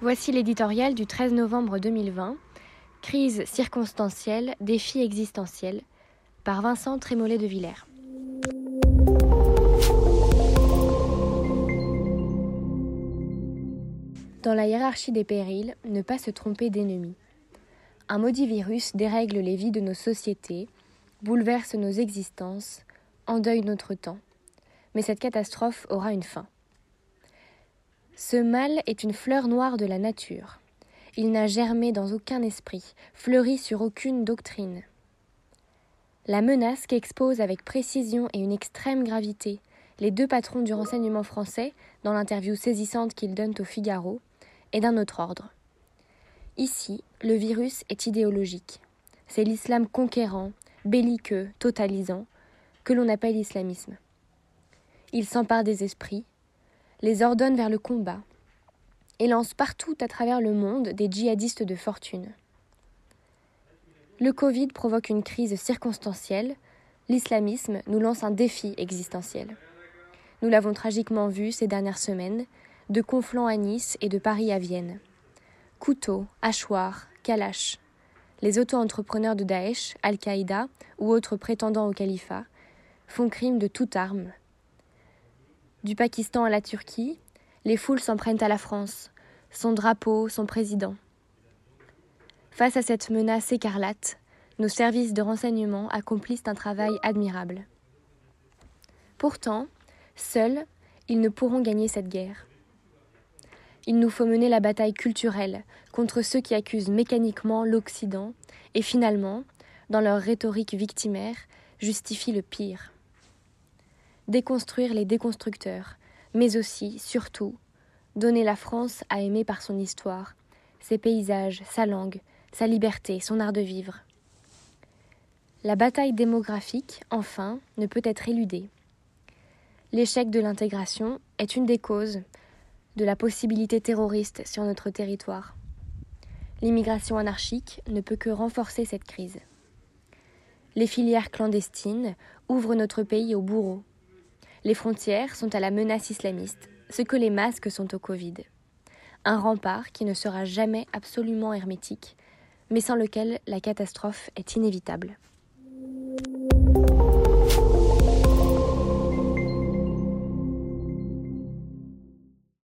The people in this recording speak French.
Voici l'éditorial du 13 novembre 2020, « Crise circonstancielle, défi existentiel » par Vincent Trémolet de Villers. Dans la hiérarchie des périls, ne pas se tromper d'ennemis. Un maudit virus dérègle les vies de nos sociétés, bouleverse nos existences, endeuille notre temps. Mais cette catastrophe aura une fin. Ce mal est une fleur noire de la nature. Il n'a germé dans aucun esprit, fleuri sur aucune doctrine. La menace qu'expose avec précision et une extrême gravité les deux patrons du renseignement français, dans l'interview saisissante qu'ils donnent au Figaro, est d'un autre ordre. Ici, le virus est idéologique. C'est l'islam conquérant, belliqueux, totalisant, que l'on appelle l'islamisme. Il s'empare des esprits, les ordonne vers le combat et lance partout à travers le monde des djihadistes de fortune. Le Covid provoque une crise circonstancielle, l'islamisme nous lance un défi existentiel. Nous l'avons tragiquement vu ces dernières semaines, de Conflans à Nice et de Paris à Vienne. Couteaux, hachoirs, kalash, les auto-entrepreneurs de Daech, Al-Qaïda ou autres prétendants au califat font crime de toute arme. Du Pakistan à la Turquie, les foules s'en prennent à la France, son drapeau, son président. Face à cette menace écarlate, nos services de renseignement accomplissent un travail admirable. Pourtant, seuls, ils ne pourront gagner cette guerre. Il nous faut mener la bataille culturelle contre ceux qui accusent mécaniquement l'Occident et finalement, dans leur rhétorique victimaire, justifient le pire. Déconstruire les déconstructeurs, mais aussi, surtout, donner la France à aimer par son histoire, ses paysages, sa langue, sa liberté, son art de vivre. La bataille démographique, enfin, ne peut être éludée. L'échec de l'intégration est une des causes de la possibilité terroriste sur notre territoire. L'immigration anarchique ne peut que renforcer cette crise. Les filières clandestines ouvrent notre pays aux bourreaux. Les frontières sont à la menace islamiste, ce que les masques sont au Covid. Un rempart qui ne sera jamais absolument hermétique, mais sans lequel la catastrophe est inévitable.